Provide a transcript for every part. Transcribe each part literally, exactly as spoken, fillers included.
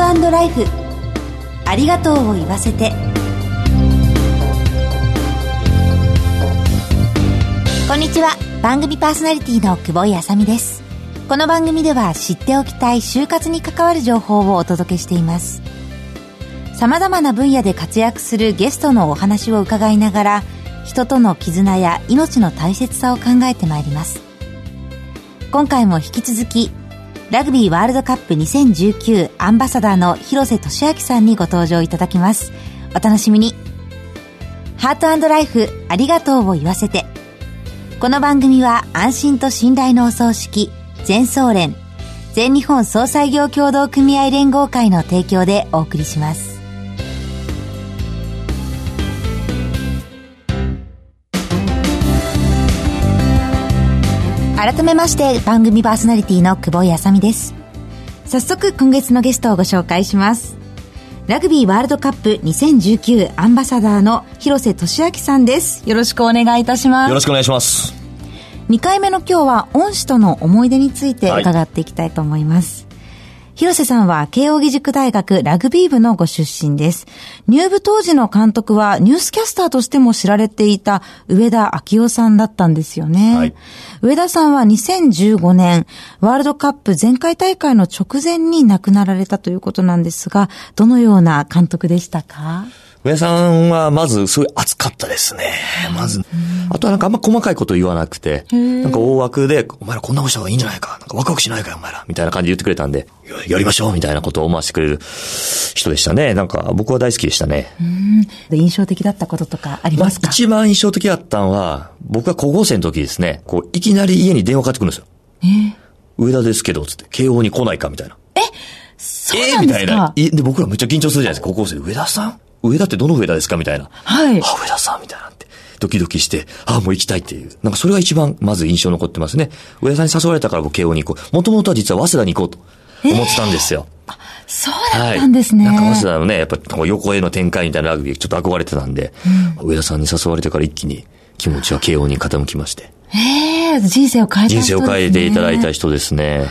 &ライフ、ありがとうを言わせて。こんにちは。番組パーソナリティの久保井あさみです。この番組では知っておきたい就活に関わる情報をお届けしています。様々な分野で活躍するゲストのお話を伺いながら、人との絆や命の大切さを考えてまいります。今回も引き続き、ラグビーワールドカップにせんじゅうきゅうアンバサダーの広瀬俊明さんにご登場いただきます。お楽しみに。ハート&ライフ、ありがとうを言わせて。この番組は安心と信頼のお葬式、全総連、全日本総裁業協同組合連合会の提供でお送りします。改めまして、番組パーソナリティの久保井あさみです。早速今月のゲストをご紹介します。ラグビーワールドカップにせんじゅうきゅうアンバサダーの広瀬俊明さんです。よろしくお願いいたします。よろしくお願いします。にかいめの今日は恩師との思い出について伺っていきたいと思います、はい、広瀬さんは慶應義塾大学ラグビー部のご出身です。入部当時の監督はニュースキャスターとしても知られていた上田昭夫さんだったんですよね、はい、上田さんはにせんじゅうごねんワールドカップ前回大会の直前に亡くなられたということなんですが、どのような監督でしたか？上田さんはまずすごい熱かったですね。まず、あとはなんかあんま細かいこと言わなくて、なんか大枠で、お前らこんなことした方がいいんじゃないか、なんかワクワクしないかよお前らみたいな感じで言ってくれたんで、やりましょうみたいなことを思わせてくれる人でしたね。なんか僕は大好きでしたね。うん、印象的だったこととかありますか？まあ、一番印象的だったのは、僕が高校生の時ですね、こういきなり家に電話かかってくるんですよ。えー、上田ですけどつって慶応に来ないかみたいな。え、そうなんですか？えー、みたいな。で僕らめっちゃ緊張するじゃないですか、高校生で。上田さん？上田ってどの上田ですかみたいな。はい。あ、上田さんみたいなって。ドキドキして、あ、もう行きたいっていう。なんかそれが一番まず印象残ってますね。上田さんに誘われたから僕慶応に行こう。もともとは実は早稲田に行こうと思ってたんですよ。えー、あ、そうだったんですね。はい、なんか早稲田のね、やっぱ横への展開みたいなラグビーちょっと憧れてたんで、うん、上田さんに誘われてから一気に気持ちは慶応に傾きまして。えー、人生を変えた人ですね。人生を変えていただいた人ですね。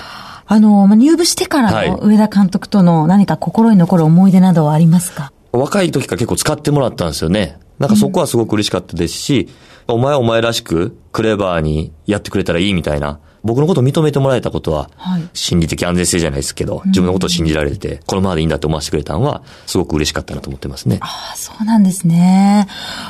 あの、入部してからの上田監督との何か心に残る思い出などはありますか？若い時から結構使ってもらったんですよね。なんかそこはすごく嬉しかったですし、うん、お前はお前らしくクレバーにやってくれたらいいみたいな。僕のことを認めてもらえたことは、はい、心理的安全性じゃないですけど、自分のことを信じられて、うん、このままでいいんだと思わせてくれたのは、すごく嬉しかったなと思ってますね。ああ、そうなんですね。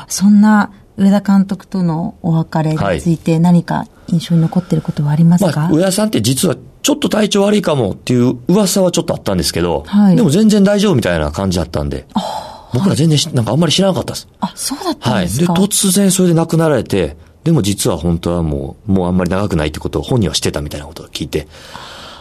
そんな上田監督とのお別れについて何か印象に残っていることはありますか？はい、まあ、上田さんって実はちょっと体調悪いかもっていう噂はちょっとあったんですけど、はい、でも全然大丈夫みたいな感じだったんで、はい、僕ら全然なんかあんまり知らなかったです。あ、そうだったんですか？はい。で、突然それで亡くなられて、でも実は本当はもう、もうあんまり長くないってことを本人はしてたみたいなことを聞いて、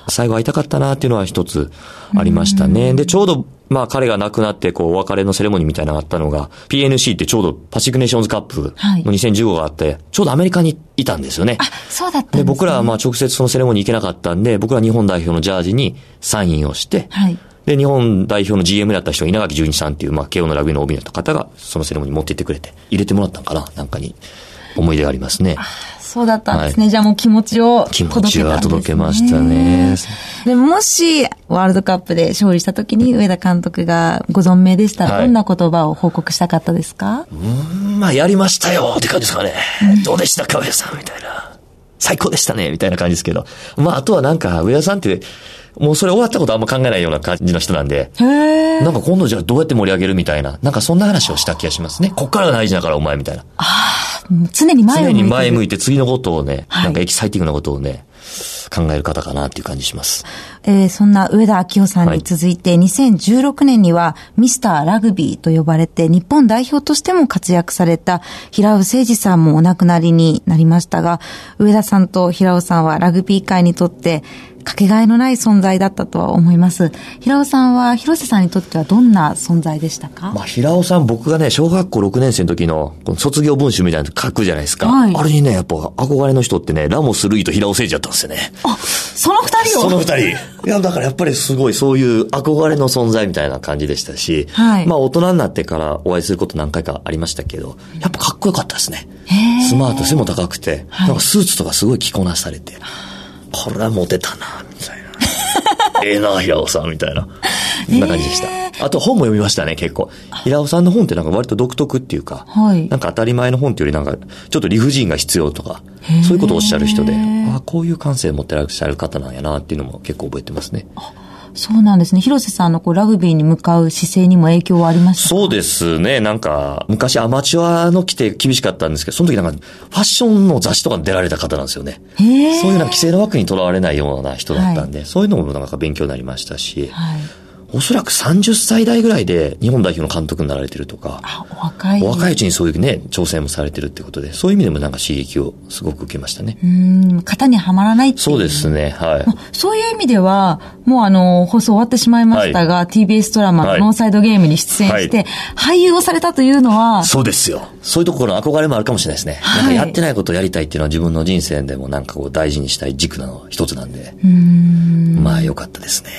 最後会いたかったなっていうのは一つありましたね。で、ちょうど、まあ彼が亡くなってこうお別れのセレモニーみたいなのがあったのが ピーエヌシー ってちょうどパシフィックネーションズカップのにせんじゅうごがあって、はい、ちょうどアメリカにいたんですよね。あ、そうだったんですね。で、僕らはまあ直接そのセレモニー行けなかったんで、僕ら日本代表のジャージにサインをして、はい、で日本代表の ジーエム だった人稲垣純一さんっていうまあ慶応のラグビーの オービー だった方がそのセレモニー持って行ってくれて入れてもらったのかな、なんかに思い出がありますね。あ、そうだったんですね、はい、じゃあもう気持ちを届けたんですね。気持ちは届けましたね。でも、もしワールドカップで勝利した時に上田監督がご存命でしたら、はい、どんな言葉を報告したかったですか？うーん、まあやりましたよって感じですかね、うん、どうでしたか上田さんみたいな、最高でしたねみたいな感じですけど、まああとはなんか上田さんってもうそれ終わったことあんま考えないような感じの人なんで、へ、なんか今度じゃあどうやって盛り上げるみたいな、なんかそんな話をした気がしますね。こっからが大事だからお前みたいな。あ、常に前を向いてる。常に前向いて次のことをね、はい、なんかエキサイティングなことをね、考える方かなっていう感じします。えー、そんな上田昭夫さんに続いて、はい、にせんじゅうろくねんにはミスターラグビーと呼ばれて日本代表としても活躍された平尾誠二さんもお亡くなりになりましたが、上田さんと平尾さんはラグビー界にとってかけがえのない存在だったとは思います。平尾さんは広瀬さんにとってはどんな存在でしたか？まあ、平尾さん、僕がね、小学校ろくねん生の時の、この卒業文集みたいなの書くじゃないですか。はい、あれにね、やっぱ憧れの人ってね、ラモス・ルイと平尾誠二だったんですよね。あ、その二人をその二人。いや、だからやっぱりすごいそういう憧れの存在みたいな感じでしたし、はい、まあ大人になってからお会いすること何回かありましたけど、やっぱかっこよかったですね。スマート、背も高くて、はい、なんかスーツとかすごい着こなされて。これはモテたなみたいなええな平尾さんみたいなそんな感じでした、えー、あと本も読みましたね。結構平尾さんの本ってなんか割と独特っていうか、はい、なんか当たり前の本っていうよりなんかちょっと理不尽が必要とかそういうことをおっしゃる人で、あこういう感性を持ってらっしゃる方なんやなっていうのも結構覚えてますね。あそうなんですね。広瀬さんのこうラグビーに向かう姿勢にも影響はありましたか？そうですね。なんか昔アマチュアの規定厳しかったんですけど、その時なんかファッションの雑誌とかに出られた方なんですよね。そういうなんか規制の枠にとらわれないような人だったんで、はい、そういうのもなんか勉強になりましたし、はい、おそらくさんじゅっさい代ぐらいで日本代表の監督になられてるとか、あ、お若い。お若いうちにそういうね、挑戦もされてるってことで、そういう意味でもなんか刺激をすごく受けましたね。うん、型にはまらないっていう。そうですね、はい。ま、そういう意味では、もうあの、放送終わってしまいましたが、はい、ティービーエス ドラマ、はい、ノーサイドゲームに出演して、はい、俳優をされたというのは、そうですよ。そういうところの憧れもあるかもしれないですね。はい、なんかやってないことをやりたいっていうのは自分の人生でもなんかこう大事にしたい軸の一つなんで、うーんまあ良かったですね。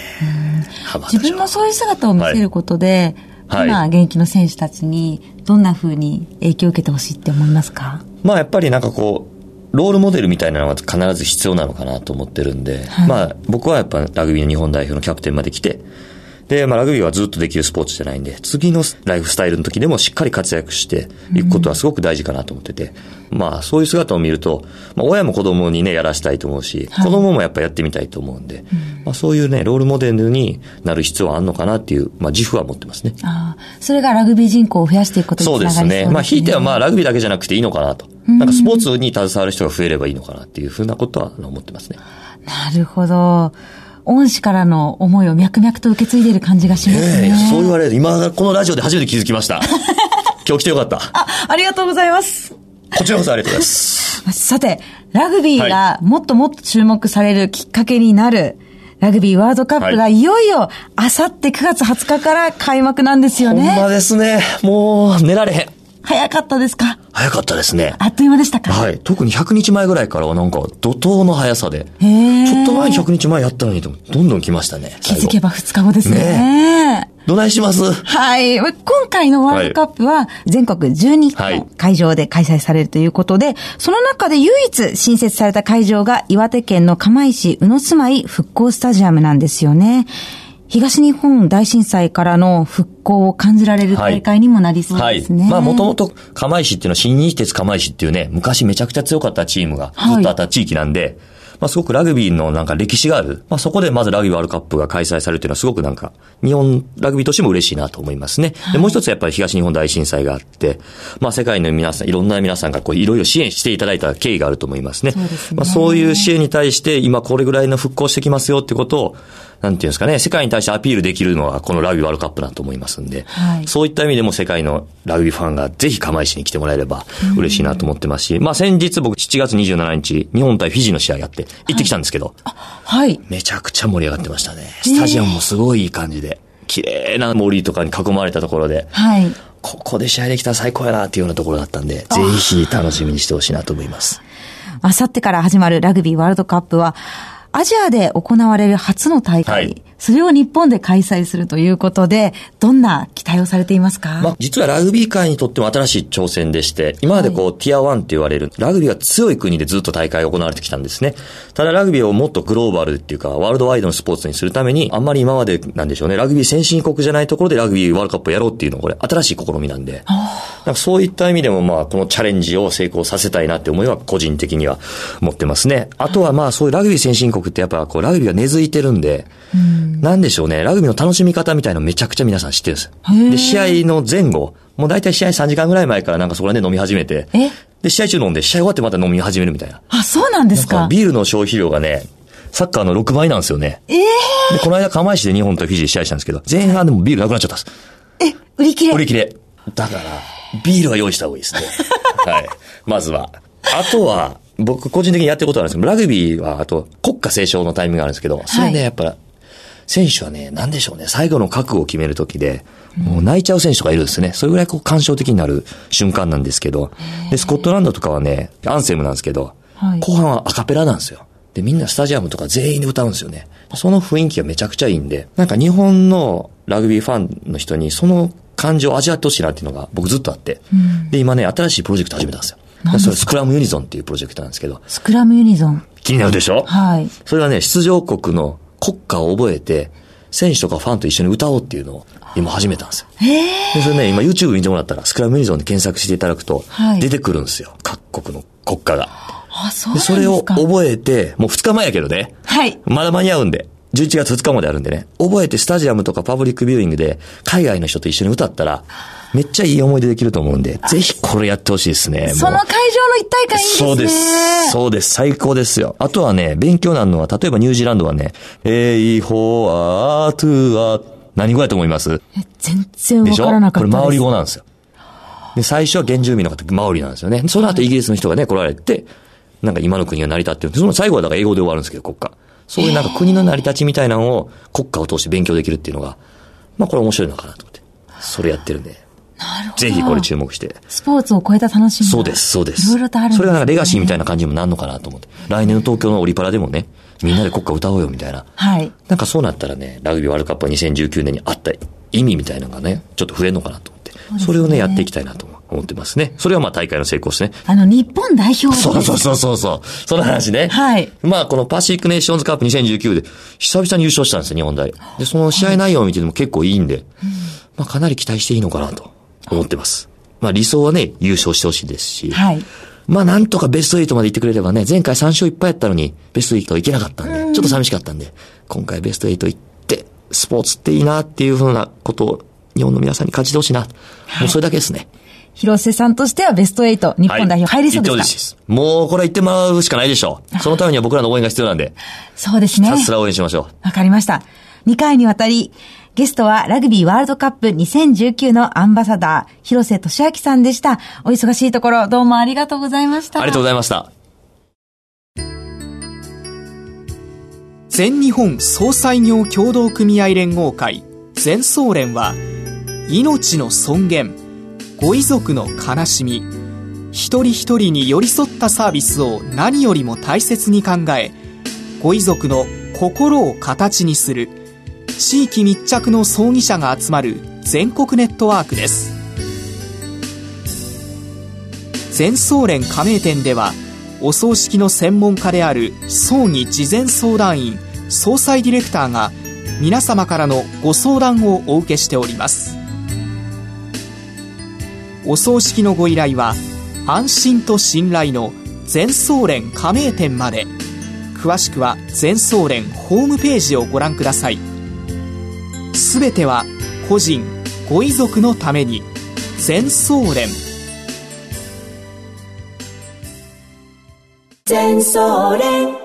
うん、自分のそういう姿を見せることで、はい、今現役の選手たちにどんな風に影響を受けてほしいって思いますか？まあやっぱりなんかこうロールモデルみたいなのは必ず必要なのかなと思ってるんで、はい、まあ僕はやっぱラグビーの日本代表のキャプテンまで来て、でまあラグビーはずっとできるスポーツじゃないんで、次のライフスタイルの時でもしっかり活躍していくことはすごく大事かなと思ってて、うん、まあそういう姿を見ると、まあ、親も子供にねやらしたいと思うし、はい、子供もやっぱやってみたいと思うんで、うんまあ、そういうねロールモデルになる必要はあるのかなっていう、まあ、自負は持ってますね。ああ、それがラグビー人口を増やしていくことにつながりそうですね。そうですね。まあ引いてはまあラグビーだけじゃなくていいのかなと、うん、なんかスポーツに携わる人が増えればいいのかなっていうふうなことは思ってますね。なるほど。恩師からの思いを脈々と受け継いでいる感じがしますね。ねえ、そう言われる。今このラジオで初めて気づきました。今日来てよかった。あ、ありがとうございます。こちらこそありがとうございます。さて、ラグビーがもっともっと注目されるきっかけになる。はいラグビーワールドカップがいよいよあさってくがつはつかから開幕なんですよね。ほんまですね。もう寝られへん。早かったですか？早かったですね。あっという間でしたか？はい。特にひゃくにちまえぐらいからはなんか怒涛の速さで。へー。ちょっと前にひゃくにちまえやったのにどんどん来ましたね。気づけばふつかごですね。ねえ。どないします？はい。今回のワールドカップは全国じゅうにかい会場で開催されるということで、はい、その中で唯一新設された会場が岩手県の釜石鵜住居復興スタジアムなんですよね。東日本大震災からの復興を感じられる大会にもなりそうですね。はいはい、まあもともと釜石っていうのは新日鉄釜石っていうね、昔めちゃくちゃ強かったチームがずっとあった地域なんで、はい、まあすごくラグビーのなんか歴史がある。まあそこでまずラグビーワールドカップが開催されるっていうのはすごくなんか日本ラグビーとしても嬉しいなと思いますね。でもう一つやっぱり東日本大震災があって、まあ世界の皆さん、いろんな皆さんがこういろいろ支援していただいた経緯があると思いますね。そうですね。まあそういう支援に対して今これぐらいの復興してきますよってことを、なんていうんですかね、世界に対してアピールできるのはこのラグビーワールドカップだと思いますんで、はい、そういった意味でも世界のラグビーファンがぜひ釜石に来てもらえれば嬉しいなと思ってますし、うん、まあ先日僕しちがつにじゅうしちにち日本対フィジーの試合やって行ってきたんですけど、はいはい、めちゃくちゃ盛り上がってましたね。スタジアムもすごいいい感じで、綺麗な森とかに囲まれたところで、はい、ここで試合できたら最高やなっていうようなところだったんで、ぜひ楽しみにしてほしいなと思います。あさってから始まるラグビーワールドカップは、アジアで行われる初の大会、はい、それを日本で開催するということで、どんな期待をされていますか？まあ、実はラグビー界にとっても新しい挑戦でして、今までこう、はい、ティアワンって言われる、ラグビーが強い国でずっと大会が行われてきたんですね。ただラグビーをもっとグローバルっていうか、ワールドワイドのスポーツにするために、あんまり今までなんでしょうね、ラグビー先進国じゃないところでラグビーワールドカップをやろうっていうのはこれ、新しい試みなんで、なんかそういった意味でもまあ、このチャレンジを成功させたいなって思いは個人的には持ってますね。あとはまあ、そういうラグビー先進国ってやっぱこうラグビーが根付いてるんで、うん、なんでしょうね、ラグビーの楽しみ方みたいなのめちゃくちゃ皆さん知ってるんです。で、試合の前後、もう大体試合さんじかんぐらい前からなんかそこら辺で飲み始めて、えで、試合中飲んで、試合終わってまた飲み始めるみたいな。あ、そうなんですか。なんかビールの消費量がね、サッカーのろくばいなんですよね。えー、で、この間釜石で日本とフィジー試合したんですけど、前半でもビールなくなっちゃったんです。え、売り切れ？売り切れ。だから、ビールは用意した方がいいですね。はい。まずは。あとは、僕個人的にやってることあるんですけど、ラグビーはあと国歌斉唱のタイミングがあるんですけど、それね、やっぱ選手はね、なんでしょうね、最後の覚悟を決めるときで、もう泣いちゃう選手とかいるんですね。それぐらいこう感傷的になる瞬間なんですけど、で、スコットランドとかはね、アンセムなんですけど、後半はアカペラなんですよ。で、みんなスタジアムとか全員で歌うんですよね。その雰囲気がめちゃくちゃいいんで、なんか日本のラグビーファンの人にその感情を味わってほしいなっていうのが僕ずっとあって、で、今ね、新しいプロジェクト始めたんですよ。それスクラムユニゾンっていうプロジェクトなんですけど。スクラムユニゾン。気になるでしょ？はい。それはね、出場国の国歌を覚えて、選手とかファンと一緒に歌おうっていうのを今始めたんですよ。へー。でそれね、今 YouTube 見てもらったらスクラムユニゾンで検索していただくと出てくるんですよ、はい、各国の国歌が。あ、そうなんですか。でそれを覚えて、もうふつかまえやけどね、はい、まだ間に合うんでじゅういちがつふつかまであるんでね、覚えてスタジアムとかパブリックビューイングで海外の人と一緒に歌ったらめっちゃいい思い出できると思うんで、ぜひこれやってほしいですね。その会場の一体感いいですね。そうです。そうです。最高ですよ。あとはね、勉強なんのは、例えばニュージーランドはね、エイホアートゥア、何語やと思います？え、全然わからなかったです。これマオリ語なんですよ。で、最初は原住民の方、マオリなんですよね。その後イギリスの人がね、来られて、なんか今の国が成り立ってる。その最後はだから英語で終わるんですけど、国家。そういうなんか国の成り立ちみたいなのを国家を通して勉強できるっていうのが、まあこれ面白いのかなと思って、それやってるんで。なるほど。ぜひこれ注目して。スポーツを超えた楽しみ。そうです、そうです。いろいろとあるんですね。それがなんかレガシーみたいな感じにもなるのかなと思って。来年の東京のオリパラでもね、みんなで国歌歌おうよみたいな。はい。なんかそうなったらね、ラグビーワールドカップはにせんじゅうきゅうねんにあった意味みたいなのがね、ちょっと増えるのかなと思って。そ, ね、それをね、やっていきたいなと思う。思ってますね。それはまあ大会の成功ですね。あの、日本代表です。そうそうそうそうそう。その話ね。はい。まあ、このパシフィックネーションズカップにせんじゅうきゅうで、久々に優勝したんですよ、日本代表。で、その試合内容を見てても結構いいんで、はい、まあ、かなり期待していいのかなと思ってます。まあ、理想はね、優勝してほしいですし、はい。まあ、なんとかベストはちまで行ってくれればね、前回さんしょういっぱいやったのに、ベストはち行けなかったんで、うん、ちょっと寂しかったんで、今回ベストはち行って、スポーツっていいなっていうふうなことを、日本の皆さんに感じてほしいな。はい、もうそれだけですね。広瀬さんとしてはベストはち、日本代表入りそうですか？はい、いいです。もうこれ言ってもらうしかないでしょう。そのためには僕らの応援が必要なんで。そうですね。ひたすら応援しましょう。わかりました。にかいにわたり、ゲストはラグビーワールドカップにせんじゅうきゅうのアンバサダー、広瀬俊明さんでした。お忙しいところ、どうもありがとうございました。ありがとうございました。全日本総裁業協同組合連合会、全総連は、命の尊厳、ご遺族の悲しみ、一人一人に寄り添ったサービスを何よりも大切に考え、ご遺族の心を形にする地域密着の葬儀社が集まる全国ネットワークです。全葬連加盟店では、お葬式の専門家である葬儀事前相談員葬祭ディレクターが皆様からのご相談をお受けしております。お葬式のご依頼は、安心と信頼の全総連加盟店まで。詳しくは全総連ホームページをご覧ください。すべては個人、ご遺族のために。全総連。全総連。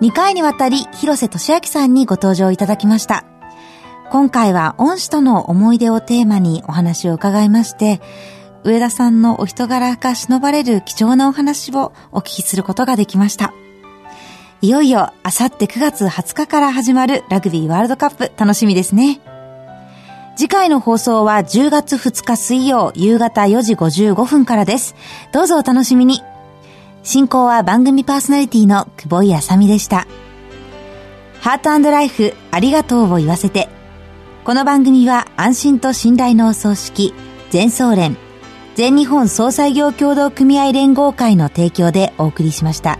にかいにわたり広瀬俊明さんにご登場いただきました。今回は恩師との思い出をテーマにお話を伺いまして、上田さんのお人柄が忍ばれる貴重なお話をお聞きすることができました。いよいよあさってくがつはつかから始まるラグビーワールドカップ、楽しみですね。次回の放送はじゅうがつふつか水曜夕方よじごじゅうごふんからです。どうぞお楽しみに。進行は番組パーソナリティの久保井あさみでした。ハート&ライフ、ありがとうを言わせて。この番組は安心と信頼のお葬式、全総連、全日本葬祭業協同組合連合会の提供でお送りしました。